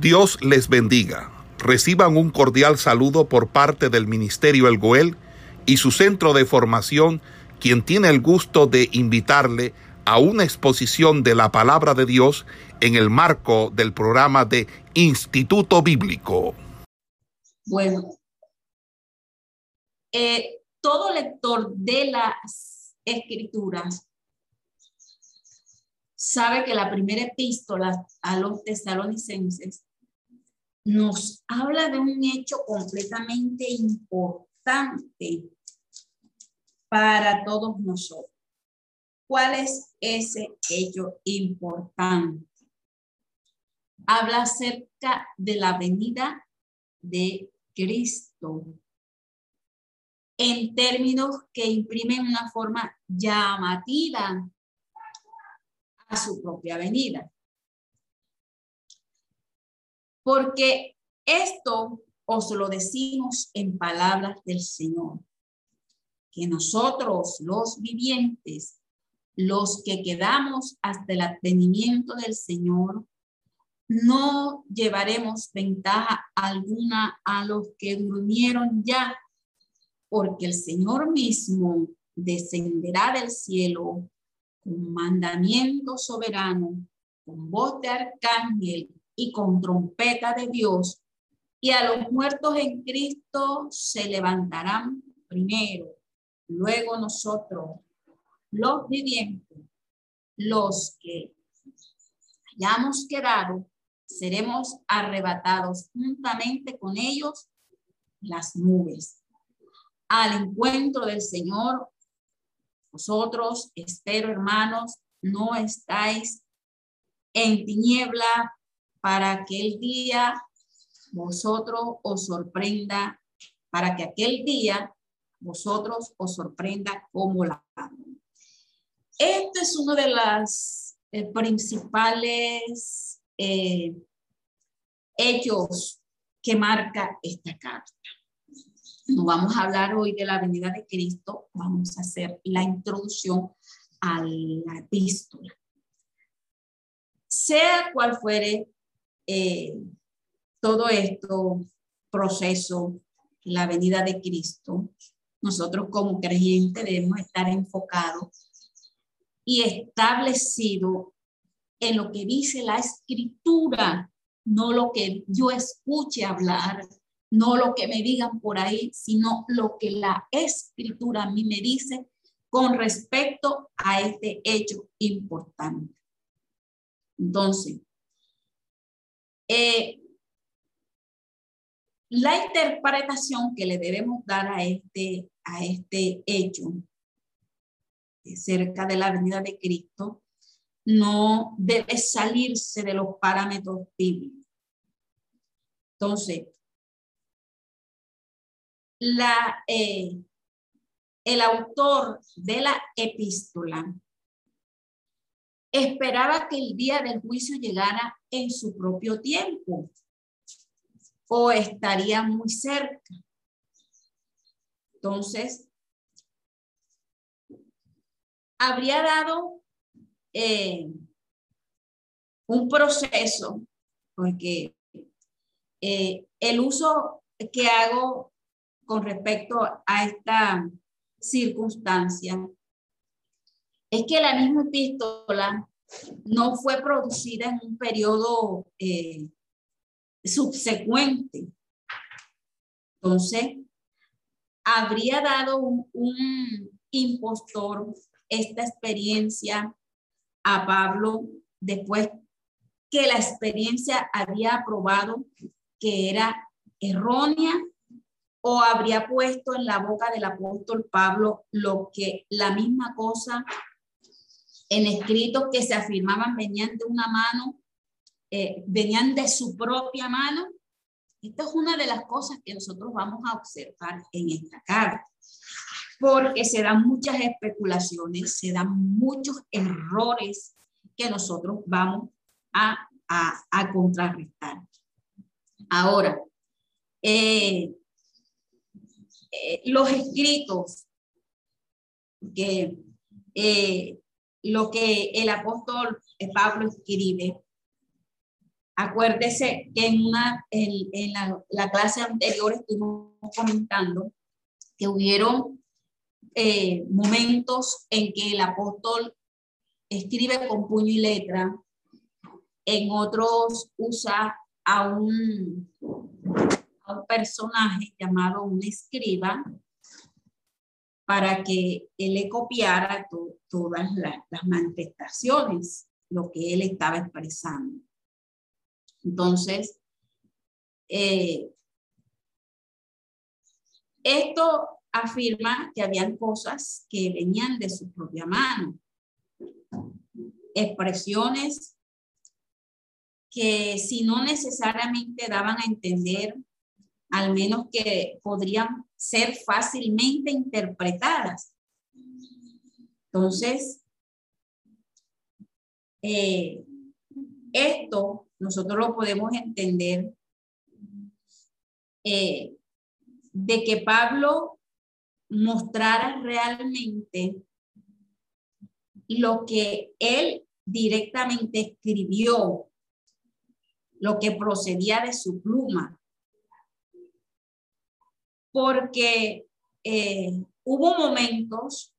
Dios les bendiga. Reciban un cordial saludo por parte del Ministerio El Goel y su centro de formación, quien tiene el gusto de invitarle a una exposición de la palabra de Dios en el marco del programa de Instituto Bíblico. Bueno, todo lector de las Escrituras sabe que la primera epístola a los tesalonicenses nos habla de un hecho completamente importante para todos nosotros. ¿Cuál es ese hecho importante? Habla acerca de la venida de Cristo en términos que imprimen una forma llamativa a su propia venida. Porque esto os lo decimos en palabras del Señor, que nosotros los vivientes, los que quedamos hasta el advenimiento del Señor, no llevaremos ventaja alguna a los que durmieron ya, porque el Señor mismo descenderá del cielo con mandamiento soberano, con voz de arcángel y con trompeta de Dios, y a los muertos en Cristo se levantarán primero, luego nosotros, los vivientes, los que hayamos quedado, seremos arrebatados juntamente con ellos en las nubes al encuentro del Señor. Vosotros, espero, hermanos, no estáis en tiniebla para que el día vosotros os sorprenda como la. Este es uno de los principales hechos que marca esta carta. No vamos a hablar hoy de la venida de Cristo, vamos a hacer la introducción a la epístola. Sea cual fuere todo esto, proceso, la venida de Cristo, nosotros como creyentes debemos estar enfocados y establecido en lo que dice la Escritura, no lo que yo escuche hablar, no lo que me digan por ahí, sino lo que la Escritura a mí me dice con respecto a este hecho importante. Entonces, la interpretación que le debemos dar a este hecho cerca de la venida de Cristo no debe salirse de los parámetros bíblicos. Entonces, el autor de la epístola esperaba que el día del juicio llegara en su propio tiempo o estaría muy cerca. Entonces, habría dado un proceso, porque el uso que hago con respecto a esta circunstancia es que la misma epístola no fue producida en un periodo subsecuente. Entonces, habría dado un impostor esta experiencia a Pablo después que la experiencia había probado que era errónea, o habría puesto en la boca del apóstol Pablo lo que la misma cosa en escritos que se afirmaban venían de una mano, venían de su propia mano. Esta es una de las cosas que nosotros vamos a observar en esta carta, porque se dan muchas especulaciones, se dan muchos errores que nosotros vamos a contrarrestar. Ahora, los escritos, que lo que el apóstol Pablo escribe Acuérdese que en la clase anterior estuvimos comentando que hubieron momentos en que el apóstol escribe con puño y letra, en otros usa a un personaje llamado un escriba para que él le copiara todas las manifestaciones, lo que él estaba expresando. Entonces, esto afirma que habían cosas que venían de su propia mano, expresiones que si no necesariamente daban a entender, al menos que podrían ser fácilmente interpretadas. Entonces, esto nosotros lo podemos entender de que Pablo mostrara realmente lo que él directamente escribió, lo que procedía de su pluma. Porque hubo momentos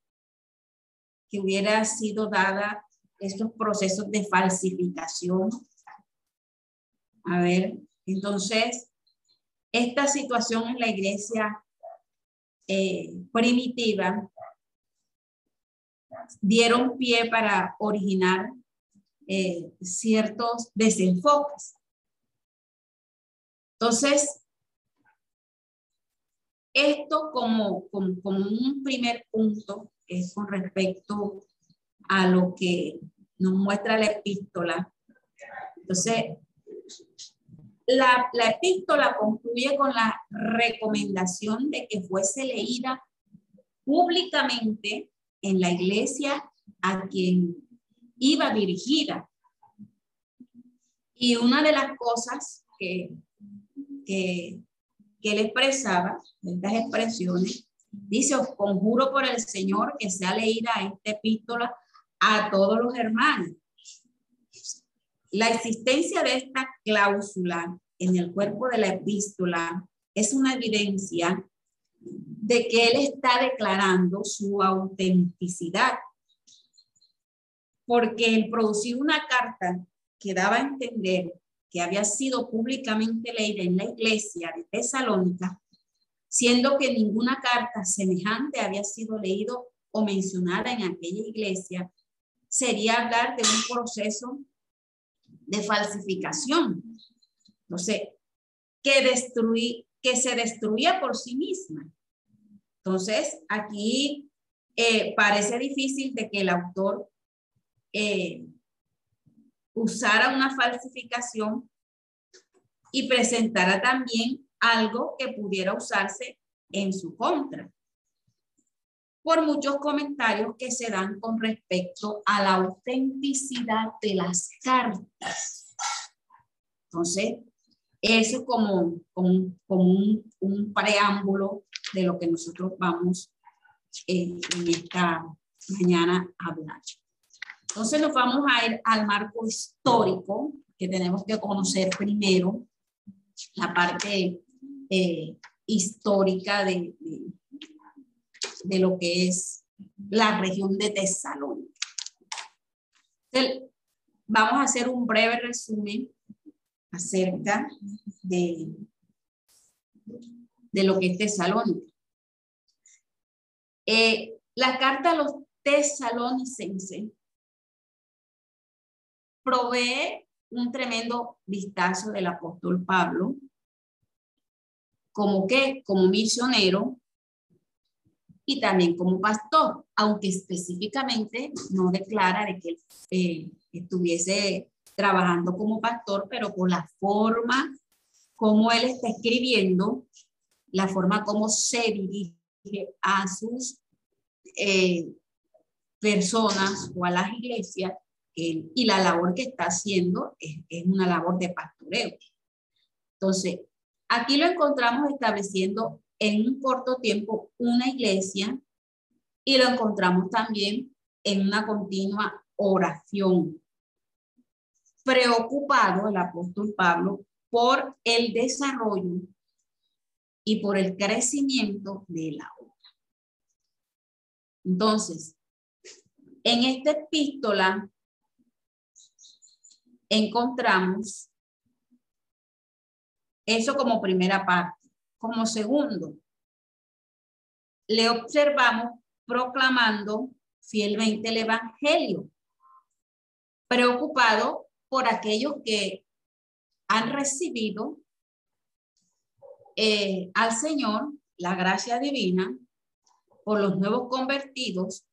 que hubiera sido dada estos procesos de falsificación. A ver, entonces, esta situación en la iglesia primitiva dieron pie para originar ciertos desenfoques. Entonces, esto como un primer punto es con respecto a lo que nos muestra la epístola. Entonces, la epístola concluye con la recomendación de que fuese leída públicamente en la iglesia a quien iba dirigida. Y una de las cosas que él expresaba, estas expresiones, dice: os conjuro por el Señor que sea leída esta epístola a todos los hermanos. La existencia de esta cláusula en el cuerpo de la epístola es una evidencia de que él está declarando su autenticidad, porque el producir una carta que daba a entender que había sido públicamente leída en la iglesia de Tesalónica, siendo que ninguna carta semejante había sido leída o mencionada en aquella iglesia, sería hablar de un proceso de falsificación. Entonces, que se destruía por sí misma. Entonces, aquí parece difícil de que el autor usara una falsificación y presentara también algo que pudiera usarse en su contra, por muchos comentarios que se dan con respecto a la autenticidad de las cartas. Entonces, eso como un preámbulo de lo que nosotros vamos en esta mañana a hablar. Entonces nos vamos a ir al marco histórico, que tenemos que conocer primero la parte histórica de lo que es la región de Tesalónica. Entonces, vamos a hacer un breve resumen acerca de lo que es Tesalónica. La carta a los tesalonicenses provee un tremendo vistazo del apóstol Pablo como misionero y también como pastor, aunque específicamente no declara de que estuviese trabajando como pastor, pero por la forma como él está escribiendo, la forma como se dirige a sus personas o a las iglesias, y la labor que está haciendo es una labor de pastoreo. Entonces, aquí lo encontramos estableciendo en un corto tiempo una iglesia, y lo encontramos también en una continua oración. preocupado el apóstol Pablo por el desarrollo y por el crecimiento de la obra. Entonces, en esta epístola encontramos eso como primera parte. Como segundo, le observamos proclamando fielmente el evangelio, preocupado por aquellos que han recibido al Señor, la gracia divina, por los nuevos convertidos.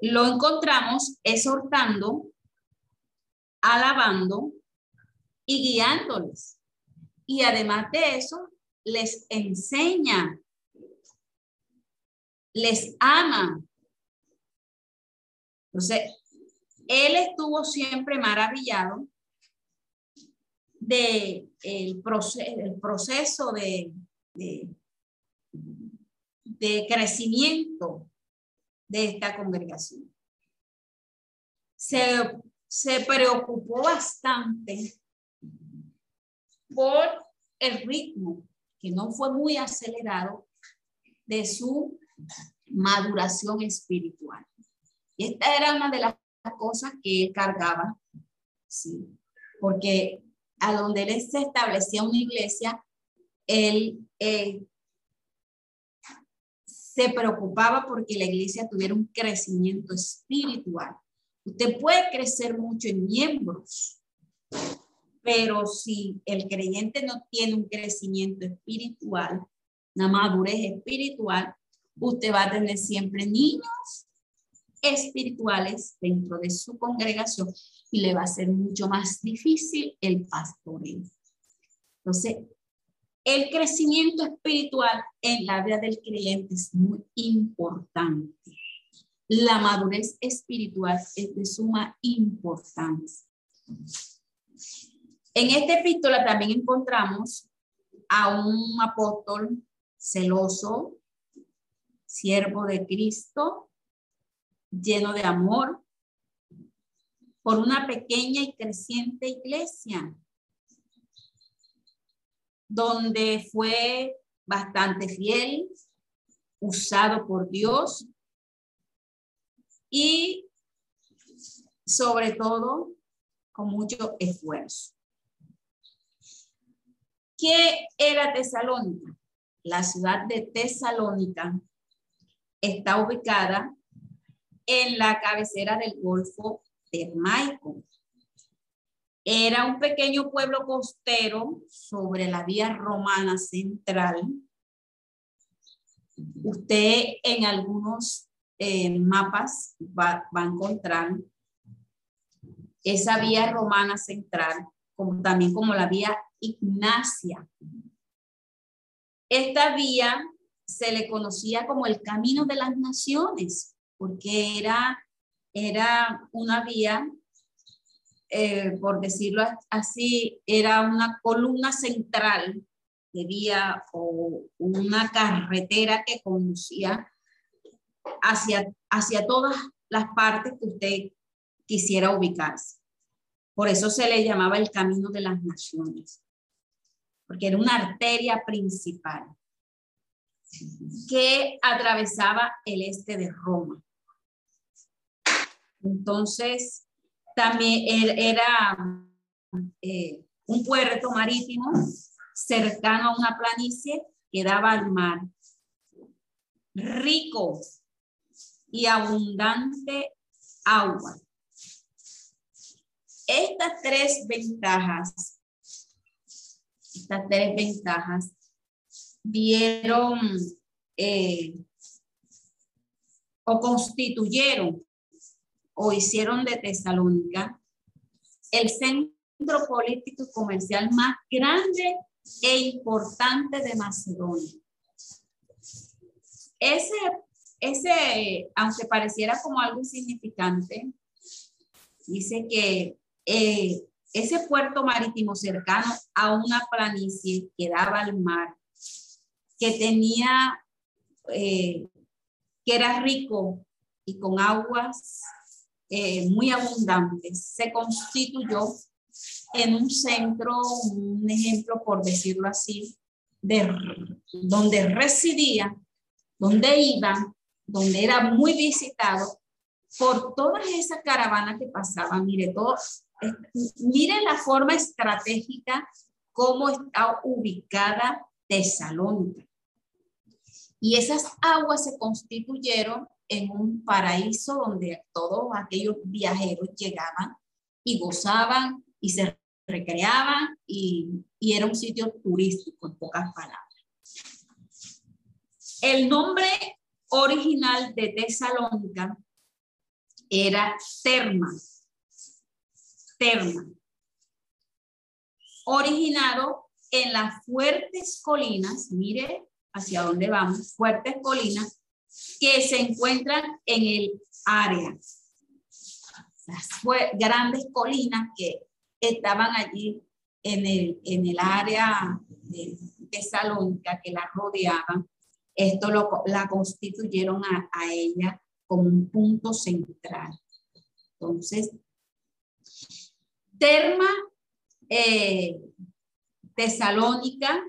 Lo encontramos exhortando, alabando y guiándoles. Y además de eso, les enseña, les ama. Entonces, él estuvo siempre maravillado del proceso de crecimiento de esta congregación. Se preocupó bastante por el ritmo, que no fue muy acelerado, de su maduración espiritual. Y esta era una de las cosas que él cargaba, ¿sí? Porque a donde él se establecía una iglesia, él se preocupaba porque la iglesia tuviera un crecimiento espiritual. Usted puede crecer mucho en miembros, pero si el creyente no tiene un crecimiento espiritual, una madurez espiritual, usted va a tener siempre niños espirituales dentro de su congregación y le va a ser mucho más difícil el pastoreo. Entonces, el crecimiento espiritual en la vida del creyente es muy importante. La madurez espiritual es de suma importancia. En esta epístola también encontramos a un apóstol celoso, siervo de Cristo, lleno de amor, por una pequeña y creciente iglesia, donde fue bastante fiel, usado por Dios y sobre todo con mucho esfuerzo. ¿Qué era Tesalónica? La ciudad de Tesalónica está ubicada en la cabecera del Golfo Termaico. Era un pequeño pueblo costero sobre la vía romana central. Usted en algunos mapas va a encontrar esa vía romana central, también como la vía Egnatia. Esta vía se le conocía como el Camino de las Naciones, porque era una vía, por decirlo así, era una columna central de vía o una carretera que conducía hacia todas las partes que usted quisiera ubicarse. Por eso se le llamaba el Camino de las Naciones, porque era una arteria principal que atravesaba el este de Roma. Entonces, también era un puerto marítimo cercano a una planicie que daba al mar, rico y abundante agua. Estas tres ventajas dieron o constituyeron o hicieron de Tesalónica el centro político y comercial más grande e importante de Macedonia. Ese, aunque pareciera como algo insignificante, dice que ese puerto marítimo cercano a una planicie que daba al mar, que tenía, que era rico y con aguas muy abundantes, se constituyó en un centro, un ejemplo por decirlo así, donde residía, donde iba, donde era muy visitado por todas esas caravanas que pasaban. Mire, mire la forma estratégica cómo está ubicada Tesalónica. Y esas aguas se constituyeron en un paraíso donde todos aquellos viajeros llegaban y gozaban y se recreaban y era un sitio turístico, en pocas palabras. El nombre original de Tesalónica era Terma. Terma, originado en las fuertes colinas, mire hacia dónde vamos, fuertes colinas que se encuentran en el área. Las grandes colinas que estaban allí en el área de Tesalónica que la rodeaban, esto la constituyeron a ella como un punto central. Entonces, Terma, Tesalónica,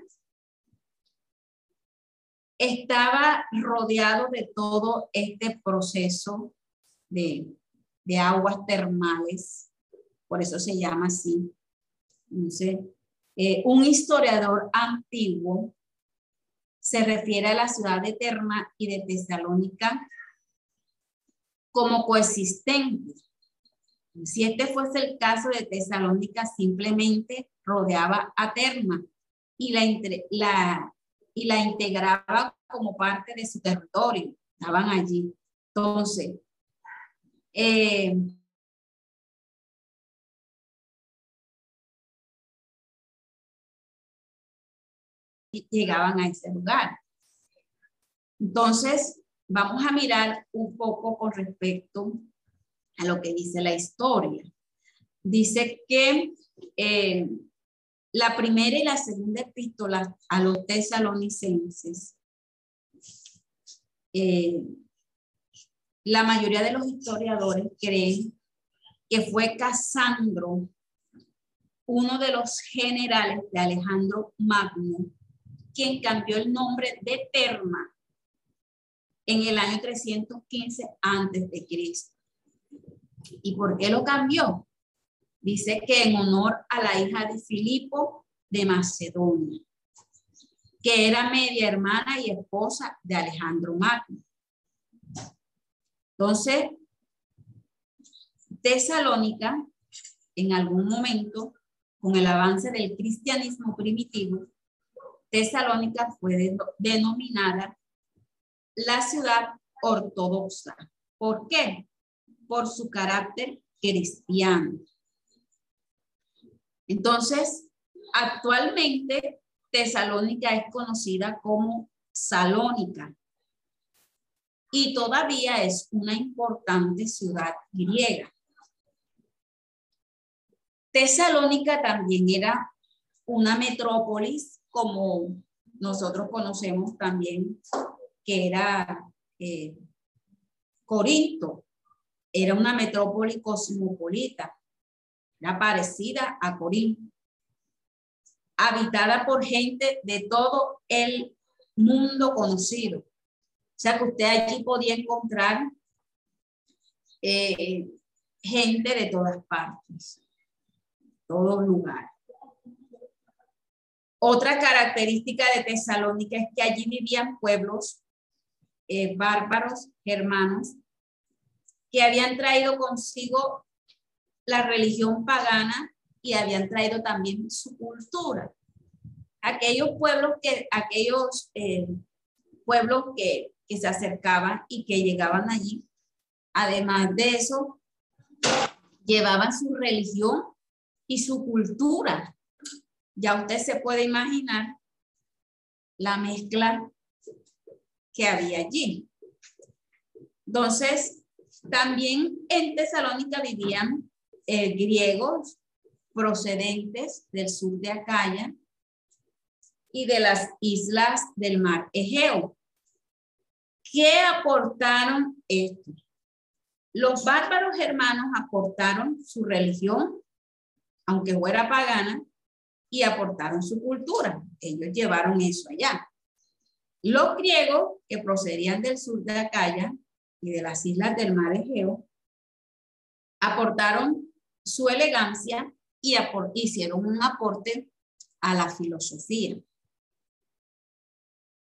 estaba rodeado de todo este proceso de aguas termales, por eso se llama así. Entonces, un historiador antiguo se refiere a la ciudad de Terma y de Tesalónica como coexistentes. Si este fuese el caso de Tesalónica, simplemente rodeaba a Terma y la integraba como parte de su territorio. Estaban allí. Entonces, llegaban a ese lugar. Entonces, vamos a mirar un poco con respecto a lo que dice la historia. Dice que la primera y la segunda epístola a los tesalonicenses, la mayoría de los historiadores creen que fue Casandro, uno de los generales de Alejandro Magno, quien cambió el nombre de Terma en el año 315 a.C. ¿Y por qué lo cambió? Dice que en honor a la hija de Filipo de Macedonia, que era media hermana y esposa de Alejandro Magno. Entonces, Tesalónica, en algún momento, con el avance del cristianismo primitivo, Tesalónica fue denominada la ciudad ortodoxa. ¿Por qué? Por su carácter cristiano. Entonces, actualmente Tesalónica es conocida como Salónica y todavía es una importante ciudad griega. Tesalónica también era una metrópolis, como nosotros conocemos también que era Corinto. Era una metrópoli cosmopolita, era parecida a Corinto, habitada por gente de todo el mundo conocido. O sea que usted allí podía encontrar gente de todas partes, todos lugares. Otra característica de Tesalónica es que allí vivían pueblos bárbaros, germanos, que habían traído consigo la religión pagana y habían traído también su cultura. Aquellos pueblos que se acercaban y que llegaban allí, además de eso, llevaban su religión y su cultura. Ya usted se puede imaginar la mezcla que había allí. Entonces, también en Tesalónica vivían griegos procedentes del sur de Acaya y de las islas del mar Egeo. ¿Qué aportaron esto? Los bárbaros hermanos aportaron su religión, aunque fuera pagana, y aportaron su cultura. Ellos llevaron eso allá. Los griegos, que procedían del sur de Acaya y de las islas del mar Egeo, aportaron su elegancia y hicieron un aporte a la filosofía.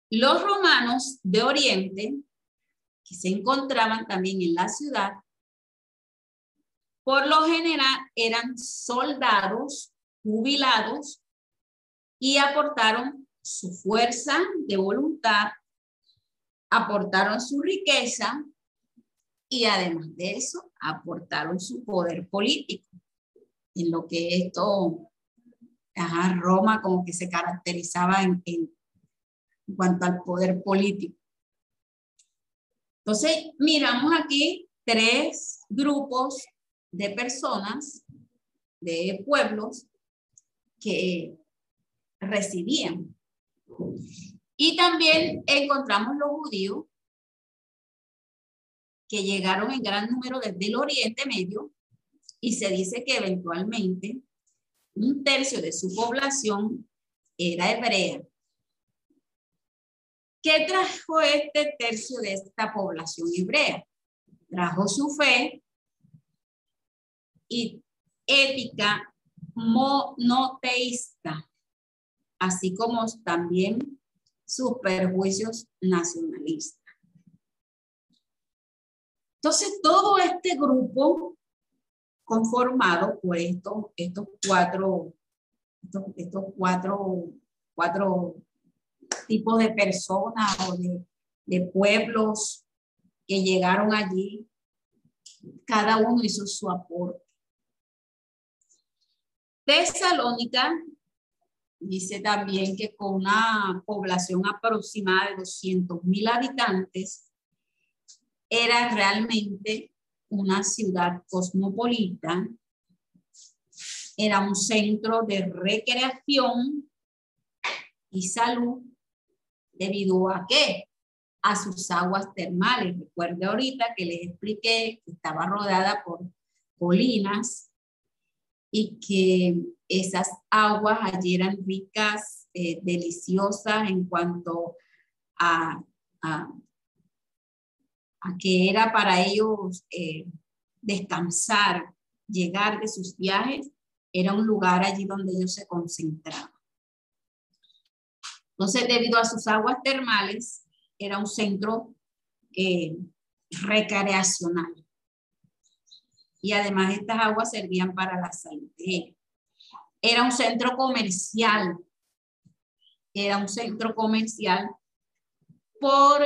Los romanos de Oriente, que se encontraban también en la ciudad, por lo general eran soldados jubilados y aportaron su fuerza de voluntad, aportaron su riqueza y además de eso aportaron su poder político. En lo que esto, Roma como que se caracterizaba en cuanto al poder político. Entonces, miramos aquí tres grupos de personas, de pueblos que residían. Y también encontramos los judíos que llegaron en gran número desde el Oriente Medio y se dice que eventualmente un tercio de su población era hebrea. ¿Qué trajo este tercio de esta población hebrea? Trajo su fe y ética monoteísta, así como también sus perjuicios nacionalistas. Entonces, todo este grupo conformado por estos cuatro tipos de personas o de pueblos que llegaron allí, cada uno hizo su aporte. Tesalónica dice también que con una población aproximada de 200,000 habitantes, era realmente una ciudad cosmopolita, era un centro de recreación y salud. ¿Debido a qué? A sus aguas termales. Recuerde ahorita que les expliqué que estaba rodeada por colinas y que esas aguas allí eran ricas, deliciosas en cuanto a que era para ellos descansar, llegar de sus viajes. Era un lugar allí donde ellos se concentraban. Entonces, debido a sus aguas termales, era un centro recreacional. Y además estas aguas servían para la salud. Era un centro comercial. Era un centro comercial por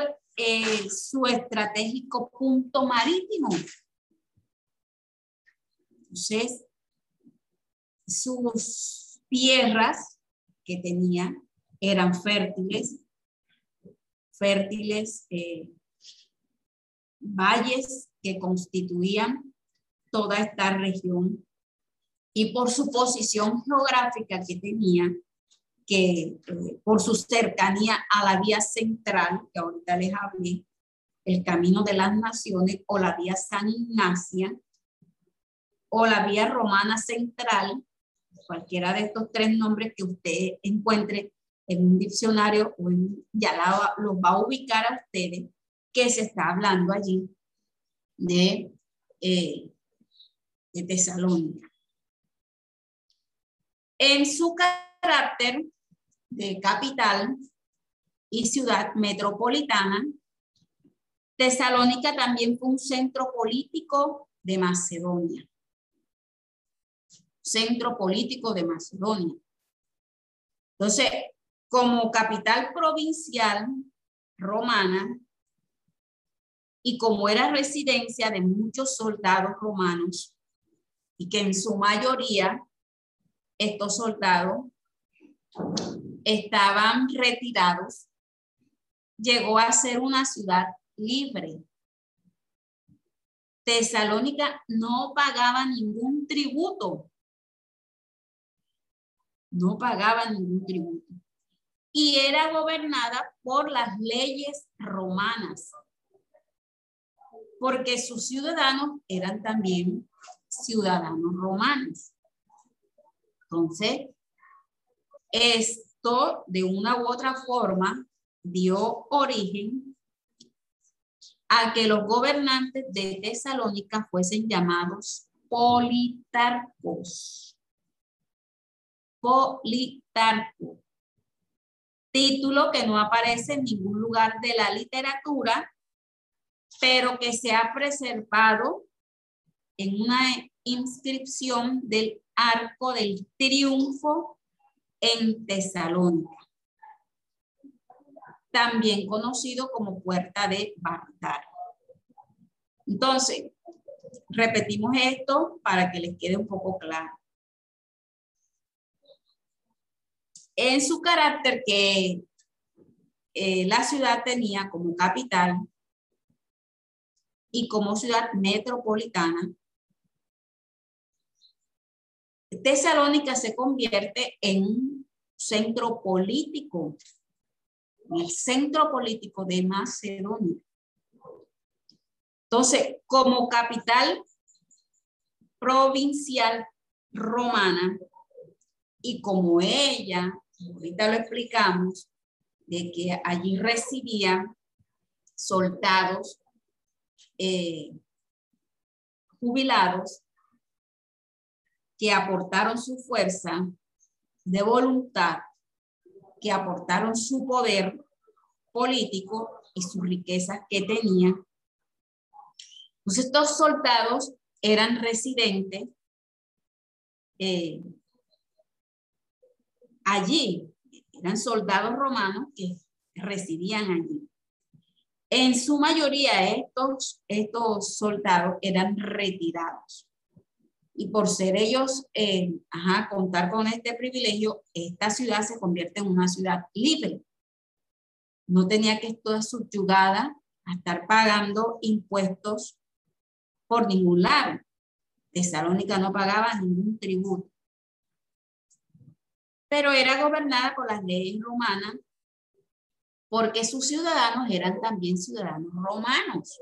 su estratégico punto marítimo. Entonces, sus tierras que tenían eran fértiles valles que constituían toda esta región y por su posición geográfica que tenía, por su cercanía a la vía central, que ahorita les hablé, el Camino de las Naciones o la vía San Ignacia o la vía romana central, cualquiera de estos tres nombres que usted encuentre en un diccionario, ya los va a ubicar a ustedes, que se está hablando allí de Tesalónica. En su carácter de capital y ciudad metropolitana, Tesalónica también fue un centro político de Macedonia. Centro político de Macedonia. Entonces, como capital provincial romana y como era residencia de muchos soldados romanos y que en su mayoría estos soldados estaban retirados, llegó a ser una ciudad libre. Tesalónica no pagaba ningún tributo. No pagaba ningún tributo. Y era gobernada por las leyes romanas. porque sus ciudadanos eran también ciudadanos romanos. Entonces, esto de una u otra forma dio origen a que los gobernantes de Tesalónica fuesen llamados politarcos. Politarco, título que no aparece en ningún lugar de la literatura, pero que se ha preservado en una inscripción del Arco del Triunfo en Tesalónica, también conocido como Puerta de Bartar. Entonces, repetimos esto para que les quede un poco claro. En su carácter que la ciudad tenía como capital y como ciudad metropolitana, Tesalónica se convierte en un centro político, el centro político de Macedonia. Entonces, como capital provincial romana y como ella, ahorita lo explicamos, de que allí recibían soldados jubilados que aportaron su fuerza de voluntad, que aportaron su poder político y sus riquezas que tenía. Pues estos soldados eran residentes allí, eran soldados romanos que residían allí. En su mayoría estos soldados eran retirados. Y por ser ellos, contar con este privilegio, esta ciudad se convierte en una ciudad libre. No tenía que estar subyugada a estar pagando impuestos por ningún lado. Tesalónica no pagaba ningún tributo. Pero era gobernada por las leyes romanas porque sus ciudadanos eran también ciudadanos romanos.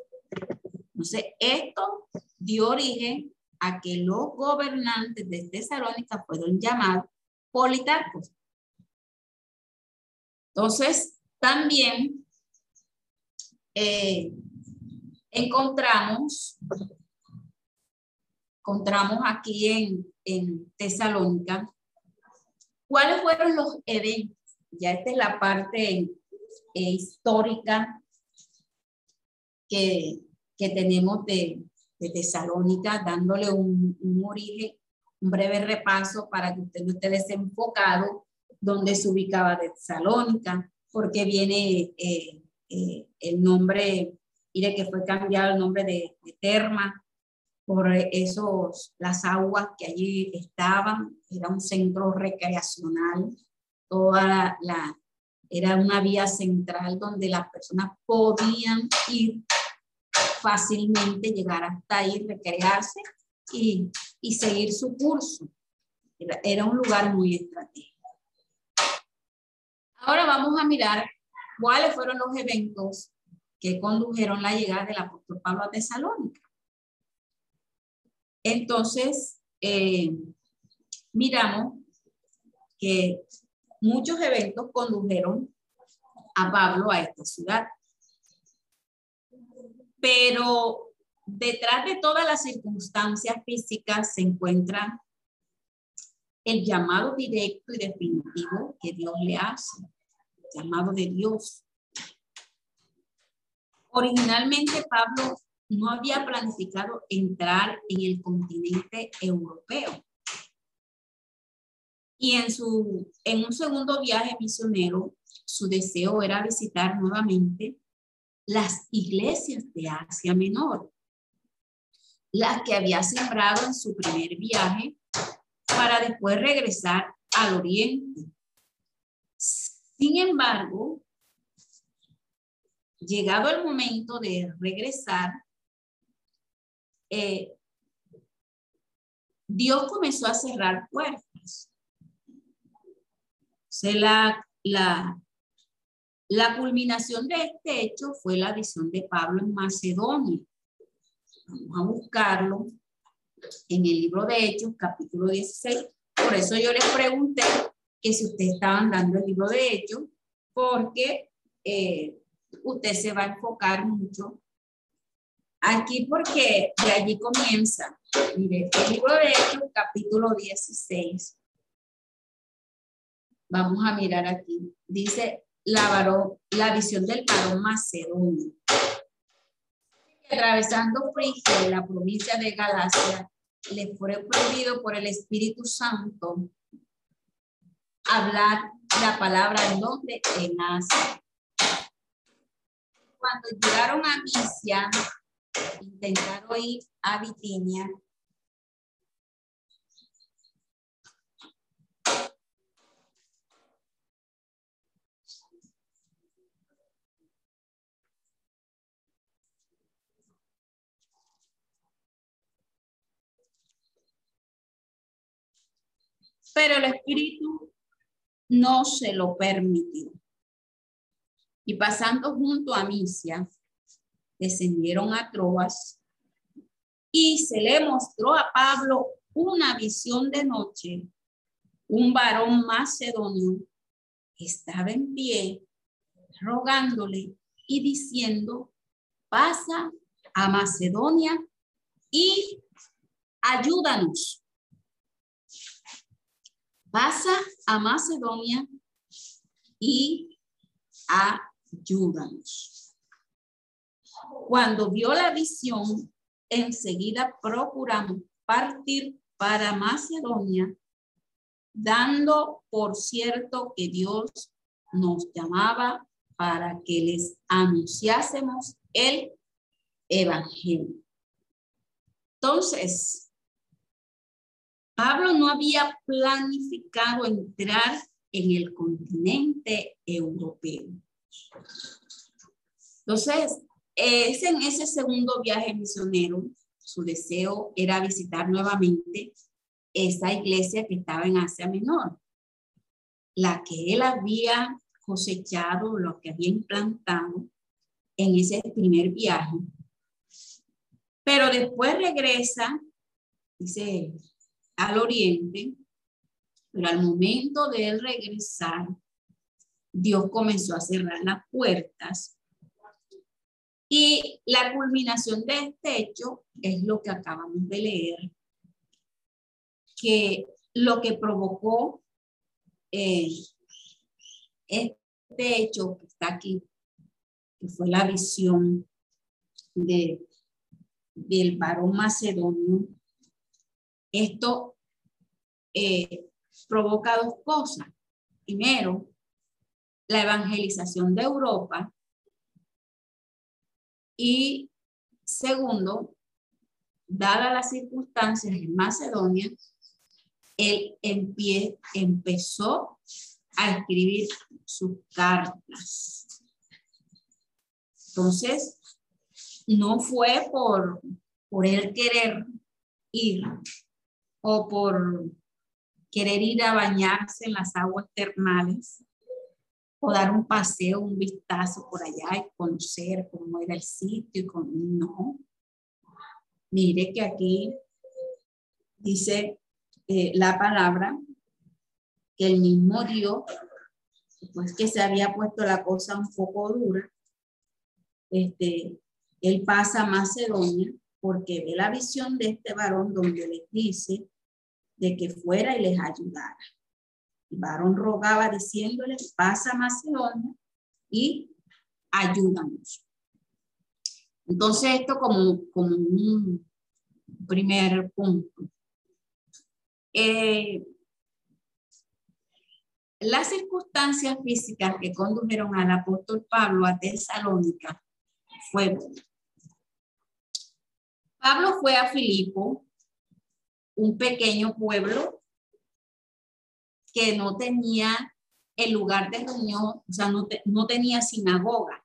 Entonces, esto dio origen a que los gobernantes de Tesalónica fueron llamados politarcos. Entonces, también encontramos aquí en Tesalónica cuáles fueron los eventos. Ya esta es la parte histórica que tenemos de Tesalónica, dándole un origen, un breve repaso para que usted no esté desenfocado dónde se ubicaba Tesalónica, porque viene el nombre, mire que fue cambiado el nombre de Terma por las aguas que allí estaban. Era un centro recreacional, era una vía central donde las personas podían ir fácilmente, llegar hasta ahí, recrearse y seguir su curso. Era un lugar muy estratégico. Ahora vamos a mirar cuáles fueron los eventos que condujeron la llegada del apóstol Pablo a Tesalónica. Entonces, miramos que muchos eventos condujeron a Pablo a esta ciudad. Pero detrás de todas las circunstancias físicas se encuentra el llamado directo y definitivo que Dios le hace, el llamado de Dios. Originalmente Pablo no había planificado entrar en el continente europeo. Y en un segundo viaje misionero, su deseo era visitar nuevamente las iglesias de Asia Menor, las que había sembrado en su primer viaje, para después regresar al oriente. Sin embargo, llegado el momento de regresar, Dios comenzó a cerrar puertas. La culminación de este hecho fue la visión de Pablo en Macedonia, Vamos a buscarlo en el libro de Hechos, capítulo 16. Por eso yo les pregunté que si ustedes estaban dando el libro de Hechos, porque usted se va a enfocar mucho aquí, porque de allí comienza. Mire, el libro de Hechos, capítulo 16. Vamos a mirar aquí. Dice la visión del varón macedonio, que atravesando Frigia, la provincia de Galacia, le fue prohibido por el Espíritu Santo hablar la palabra en donde en Asia. Cuando llegaron a Misia, intentaron ir a Bitinia. Pero el Espíritu no se lo permitió. Y pasando junto a Misia, descendieron a Troas, y se le mostró a Pablo una visión de noche. Un varón macedonio estaba en pie, rogándole y diciendo: pasa a Macedonia y ayúdanos. Pasa a Macedonia y ayúdanos. Cuando vio la visión, enseguida procuramos partir para Macedonia, dando por cierto que Dios nos llamaba para que les anunciásemos el evangelio. Entonces, Pablo no había planificado entrar en el continente europeo. Entonces, es en ese segundo viaje misionero, su deseo era visitar nuevamente esa iglesia que estaba en Asia Menor, la que él había cosechado, lo que había implantado en ese primer viaje. Pero después regresa, dice, al oriente, pero al momento de él regresar, Dios comenzó a cerrar las puertas, y la culminación de este hecho es lo que acabamos de leer, que lo que provocó este hecho que está aquí, que fue la visión del varón macedonio. Esto provoca dos cosas. Primero, la evangelización de Europa, y segundo, dadas las circunstancias en Macedonia, él empezó a escribir sus cartas. Entonces, no fue por él querer ir, o por querer ir a bañarse en las aguas termales, o dar un paseo, un vistazo por allá y conocer cómo era el sitio. No, mire que aquí dice la palabra que el mismo Dios, pues que se había puesto la cosa un poco dura, él pasa a Macedonia porque ve la visión de este varón donde les dice de que fuera y les ayudara. El varón rogaba diciéndole: pasa a Macedonia y ayúdanos. Entonces, esto como un primer punto. Las circunstancias físicas que condujeron al apóstol Pablo a Tesalónica fue: Pablo fue a Filipo, un pequeño pueblo que no tenía el lugar de reunión, o sea, no tenía sinagoga.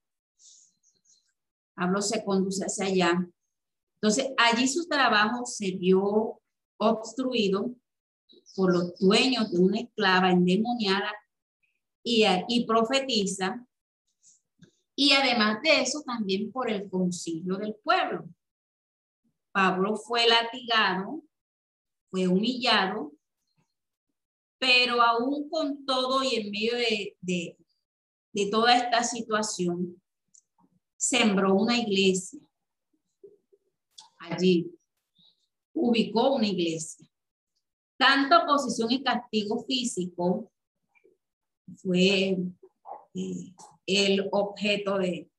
Pablo se conduce hacia allá. Entonces, allí su trabajo se vio obstruido por los dueños de una esclava endemoniada y profetiza, y además de eso también por el concilio del pueblo. Pablo fue latigado, fue humillado, pero aún con todo y en medio de toda esta situación, sembró una iglesia allí, ubicó una iglesia. Tanta oposición y castigo físico fue el objeto de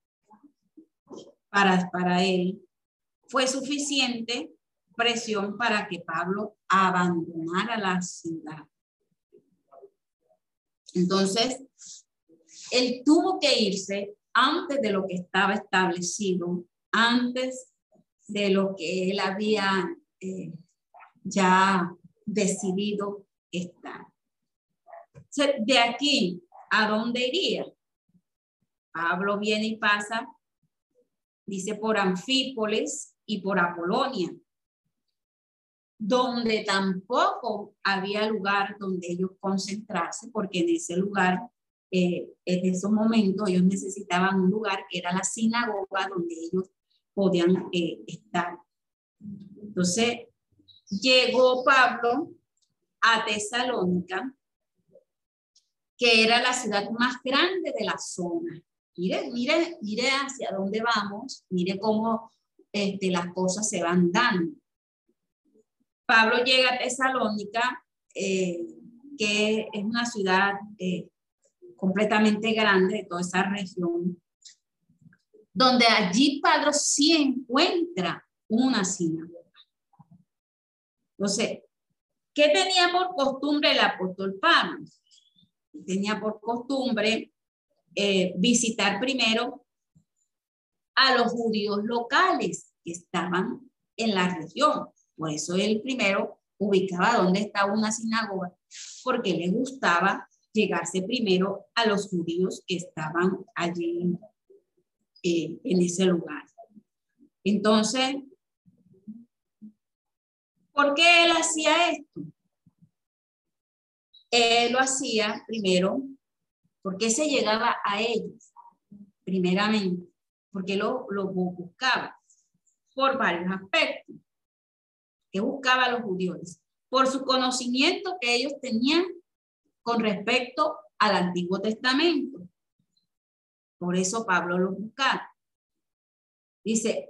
para él. Fue suficiente presión para que Pablo abandonara la ciudad. Entonces, él tuvo que irse antes de lo que estaba establecido, antes de lo que él había ya decidido estar. De aquí, ¿a dónde iría? Pablo viene y pasa, dice, por Anfípolis y por Apolonia, donde tampoco había lugar donde ellos concentrarse, porque en ese lugar, en esos momentos, ellos necesitaban un lugar que era la sinagoga donde ellos podían estar. Entonces, llegó Pablo a Tesalónica, que era la ciudad más grande de la zona. Mire hacia dónde vamos, mire cómo las cosas se van dando. Pablo llega a Tesalónica, que es una ciudad completamente grande de toda esa región, donde allí Pablo sí encuentra una sinagoga. Entonces, ¿qué tenía por costumbre el apóstol Pablo? Tenía por costumbre visitar primero a los judíos locales que estaban en la región. Por eso él primero ubicaba dónde estaba una sinagoga, porque le gustaba llegarse primero a los judíos que estaban allí en ese lugar. Entonces, ¿por qué él hacía esto? Él lo hacía primero porque se llegaba a ellos, primeramente, porque lo buscaba por varios aspectos. Que buscaba a los judíos por su conocimiento que ellos tenían con respecto al Antiguo Testamento. Por eso Pablo los buscaba. Dice,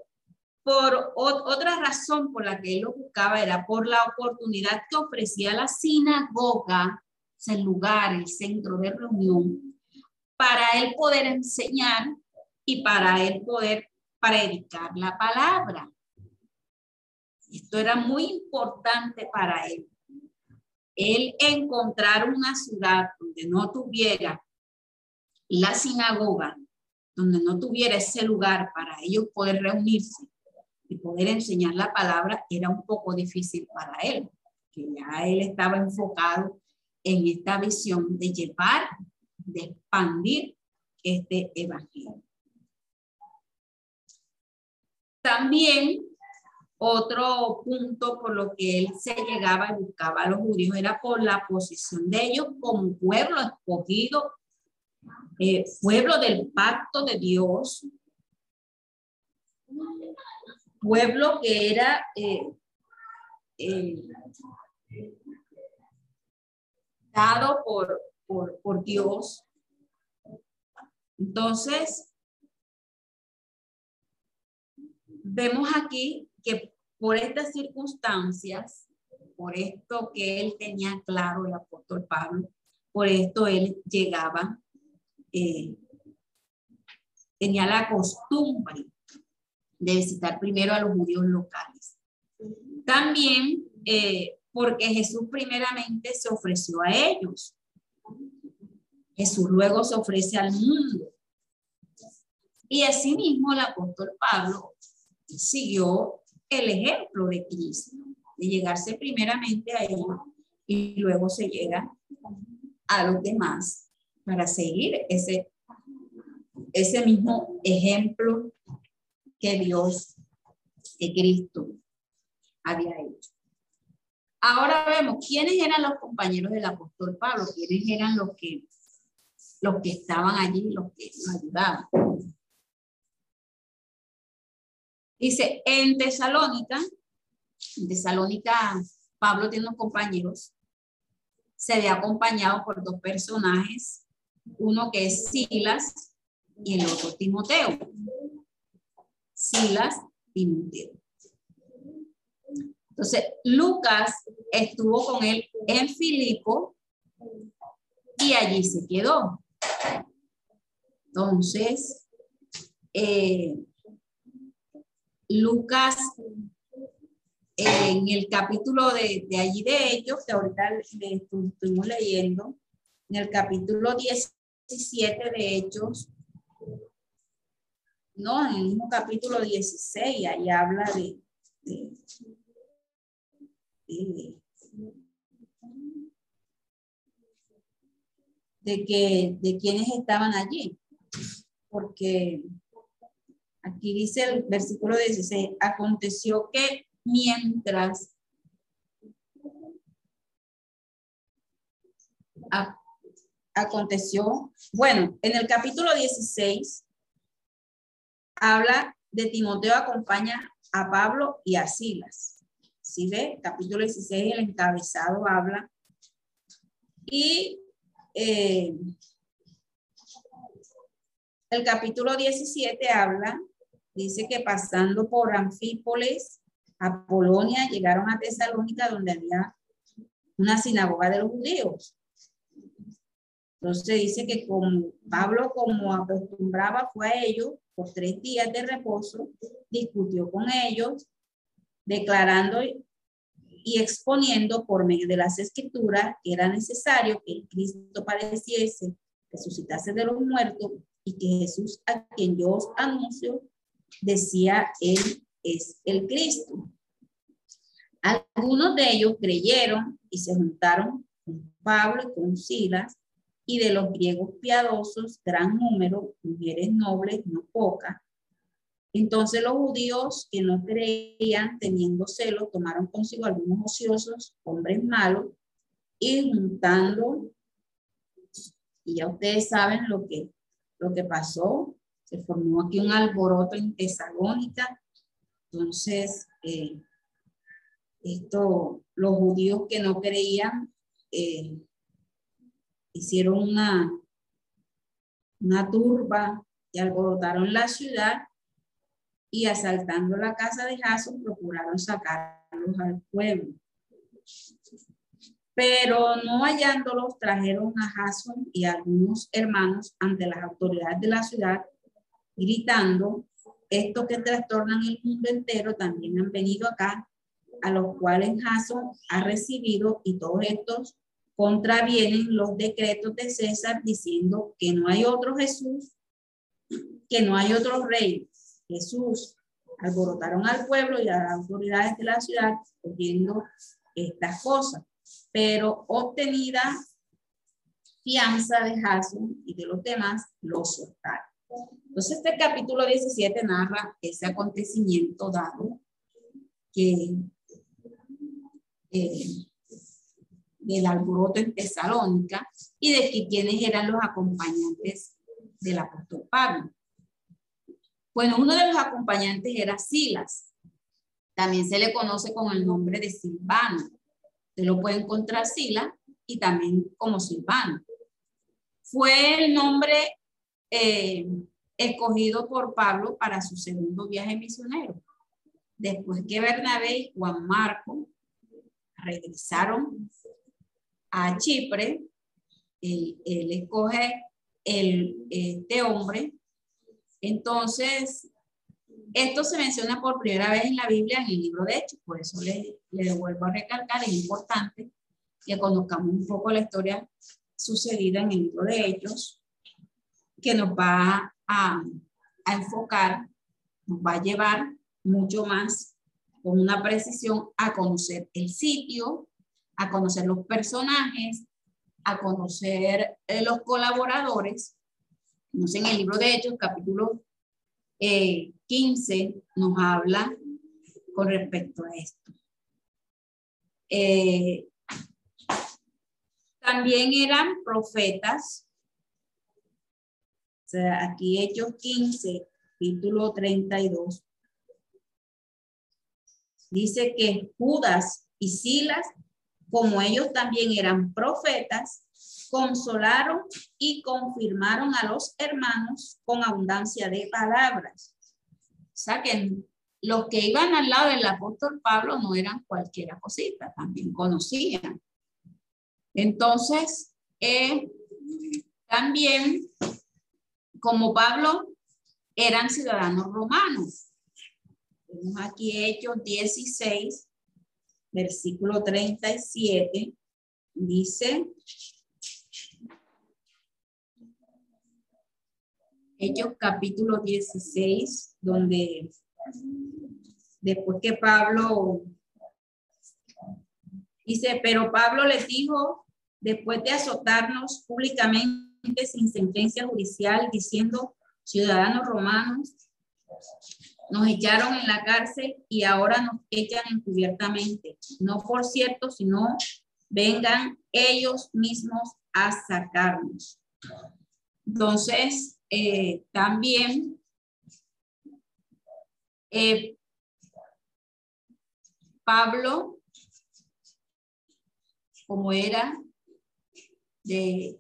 por otra razón por la que él los buscaba era por la oportunidad que ofrecía la sinagoga, el lugar, el centro de reunión, para él poder enseñar y para él poder predicar la palabra. Esto era muy importante para él. Él encontrar una ciudad donde no tuviera la sinagoga, donde no tuviera ese lugar para ellos poder reunirse y poder enseñar la palabra, era un poco difícil para él, que ya él estaba enfocado en esta visión de llevar, de expandir este evangelio. También otro punto por lo que él se llegaba y buscaba a los judíos era por la posición de ellos como pueblo escogido, pueblo del pacto de Dios, pueblo que era dado por Dios. Entonces, vemos aquí que por estas circunstancias, por esto que él tenía claro el apóstol Pablo, por esto él llegaba, tenía la costumbre de visitar primero a los judíos locales. También porque Jesús primeramente se ofreció a ellos. Jesús luego se ofrece al mundo. Y asimismo el apóstol Pablo siguió el ejemplo de Cristo, de llegarse primeramente a él y luego se llega a los demás para seguir ese mismo ejemplo que Dios, que Cristo había hecho. Ahora vemos quiénes eran los compañeros del apóstol Pablo, quiénes eran los que estaban allí, los que lo ayudaban. Dice, en Tesalónica, Pablo tiene unos compañeros, se ve acompañado por dos personajes, uno que es Silas y el otro Timoteo. Silas, Timoteo. Entonces, Lucas estuvo con él en Filipo y allí se quedó. Entonces, Lucas, en el capítulo de allí de ellos, que ahorita le estuvimos leyendo, en el capítulo 17 de Hechos, no, en el mismo capítulo 16, ahí habla de quienes estaban allí, porque aquí dice el versículo 16, aconteció que en el capítulo 16 habla de Timoteo acompaña a Pablo y a Silas. ¿Sí ve? Capítulo 16, el encabezado habla. Y el capítulo 17 habla, dice que pasando por Anfípolis, Apolonia, llegaron a Tesalónica, donde había una sinagoga de los judíos. Entonces dice que con Pablo, como acostumbraba, fue a ellos por 3 días de reposo, discutió con ellos, declarando y exponiendo por medio de las Escrituras que era necesario que el Cristo padeciese, resucitase de los muertos y que Jesús, a quien yo os anuncio, decía él, es el Cristo. Algunos de ellos creyeron y se juntaron con Pablo y con Silas, y de los griegos piadosos, gran número, mujeres nobles, no pocas. Entonces los judíos que no creían, teniendo celos, tomaron consigo algunos ociosos, hombres malos, y juntando, y ya ustedes saben lo que pasó, se formó aquí un alboroto en Tesalónica. Entonces, los judíos que no creían hicieron una turba y alborotaron la ciudad y asaltando la casa de Jason procuraron sacarlos al pueblo. Pero no hallándolos trajeron a Jason y a algunos hermanos ante las autoridades de la ciudad gritando: estos que trastornan el mundo entero también han venido acá, a los cuales Jason ha recibido, y todos estos contravienen los decretos de César, diciendo que no hay otro Jesús, que no hay otro rey. Jesús, alborotaron al pueblo y a las autoridades de la ciudad oyendo estas cosas. Pero obtenida fianza de Jason y de los demás, los soltaron. Entonces, este capítulo 17 narra ese acontecimiento dado que del alboroto en Tesalónica y de que quiénes eran los acompañantes del apóstol Pablo. Bueno, uno de los acompañantes era Silas. También se le conoce con el nombre de Silvano. Usted lo puede encontrar Silas y también como Silvano. Fue el nombre escogido por Pablo para su segundo viaje misionero, después que Bernabé y Juan Marco regresaron a Chipre. Él escoge este hombre. Entonces, esto se menciona por primera vez en la Biblia, en el libro de Hechos, por eso le vuelvo a recalcar, es importante que conozcamos un poco la historia sucedida en el libro de Hechos, que nos va a enfocar, nos va a llevar mucho más con una precisión a conocer el sitio, a conocer los personajes, a conocer los colaboradores. Entonces, en el libro de Hechos, capítulo 15, nos habla con respecto a esto. También eran profetas. O sea, aquí Hechos 15, capítulo 32, dice que Judas y Silas, como ellos también eran profetas, consolaron y confirmaron a los hermanos con abundancia de palabras. O sea que los que iban al lado del apóstol Pablo no eran cualquier cosita, también conocían. Entonces, también, como Pablo, eran ciudadanos romanos. Tenemos aquí Hechos 16, versículo 37, dice... Hechos capítulo 16, donde después que Pablo dice, pero Pablo les dijo, después de azotarnos públicamente sin sentencia judicial, diciendo, ciudadanos romanos, nos echaron en la cárcel y ahora nos echan encubiertamente. No por cierto, sino vengan ellos mismos a sacarnos. Entonces, también Pablo, como era de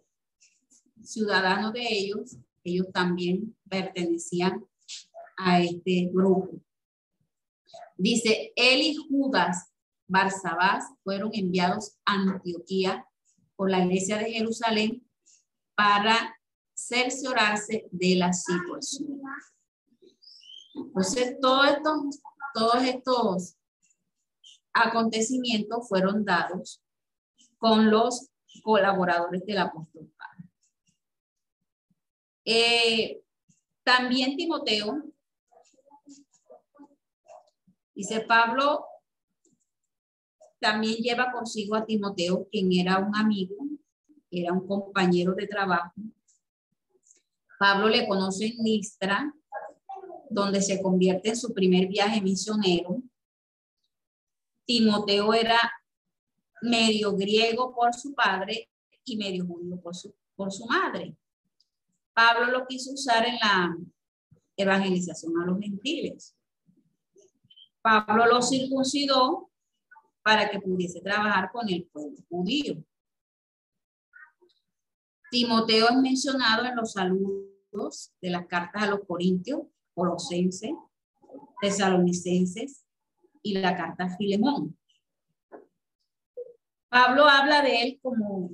ciudadano de ellos, ellos también pertenecían a este grupo. Dice, él y Judas Barsabás fueron enviados a Antioquía por la iglesia de Jerusalén para cerciorarse de la situación. Entonces, todos estos acontecimientos fueron dados con los colaboradores del apóstol Pablo. También Timoteo, dice Pablo, también lleva consigo a Timoteo, quien era un amigo, era un compañero de trabajo. Pablo le conoce en Listra, donde se convierte en su primer viaje misionero. Timoteo era medio griego por su padre y medio judío por su madre. Pablo lo quiso usar en la evangelización a los gentiles. Pablo lo circuncidó para que pudiese trabajar con el pueblo judío. Timoteo es mencionado en los saludos de las cartas a los Corintios, Colosenses, Tesalonicenses y la carta a Filemón. Pablo habla de él como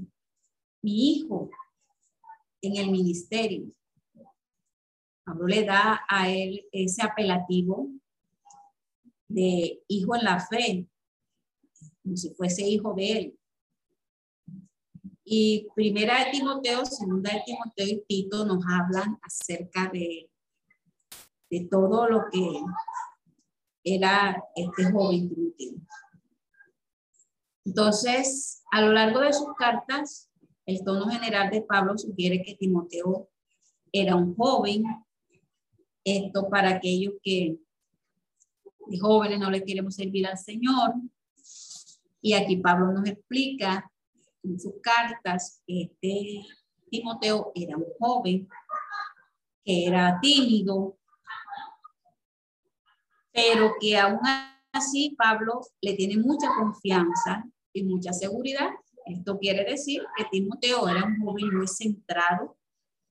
mi hijo en el ministerio. Pablo le da a él ese apelativo de hijo en la fe, como si fuese hijo de él. Y primera de Timoteo, segunda de Timoteo y Tito nos hablan acerca de todo lo que era este joven Timoteo. Entonces, a lo largo de sus cartas, el tono general de Pablo sugiere que Timoteo era un joven. Esto para aquellos que de jóvenes no le queremos servir al Señor. Y aquí Pablo nos explica en sus cartas, Timoteo era un joven que era tímido, pero que aún así Pablo le tiene mucha confianza y mucha seguridad. Esto quiere decir que Timoteo era un joven muy centrado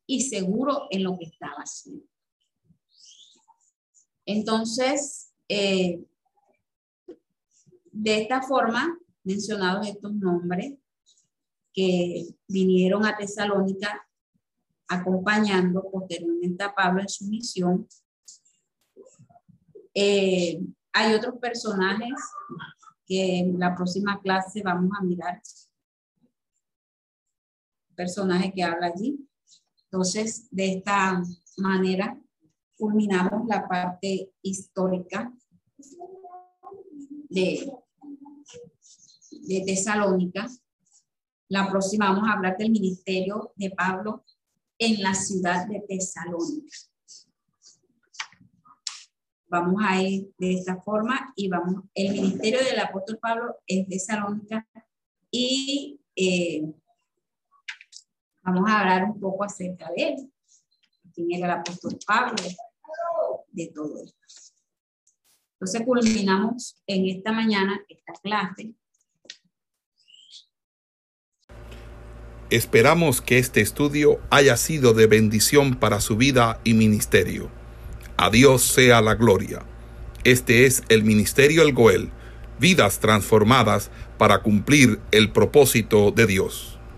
y seguro en lo que estaba haciendo. Entonces, de esta forma, mencionados estos nombres, que vinieron a Tesalónica acompañando posteriormente a Pablo en su misión. Hay otros personajes que en la próxima clase vamos a mirar. Personaje que habla allí. Entonces, de esta manera culminamos la parte histórica de Tesalónica. La próxima vamos a hablar del ministerio de Pablo en la ciudad de Tesalónica. Vamos a ir de esta forma y vamos. El ministerio del apóstol Pablo en Tesalónica y vamos a hablar un poco acerca de él. Quién era el apóstol Pablo, de todo esto. Entonces culminamos en esta mañana esta clase. Esperamos que este estudio haya sido de bendición para su vida y ministerio. A Dios sea la gloria. Este es el Ministerio El Goel, vidas transformadas para cumplir el propósito de Dios.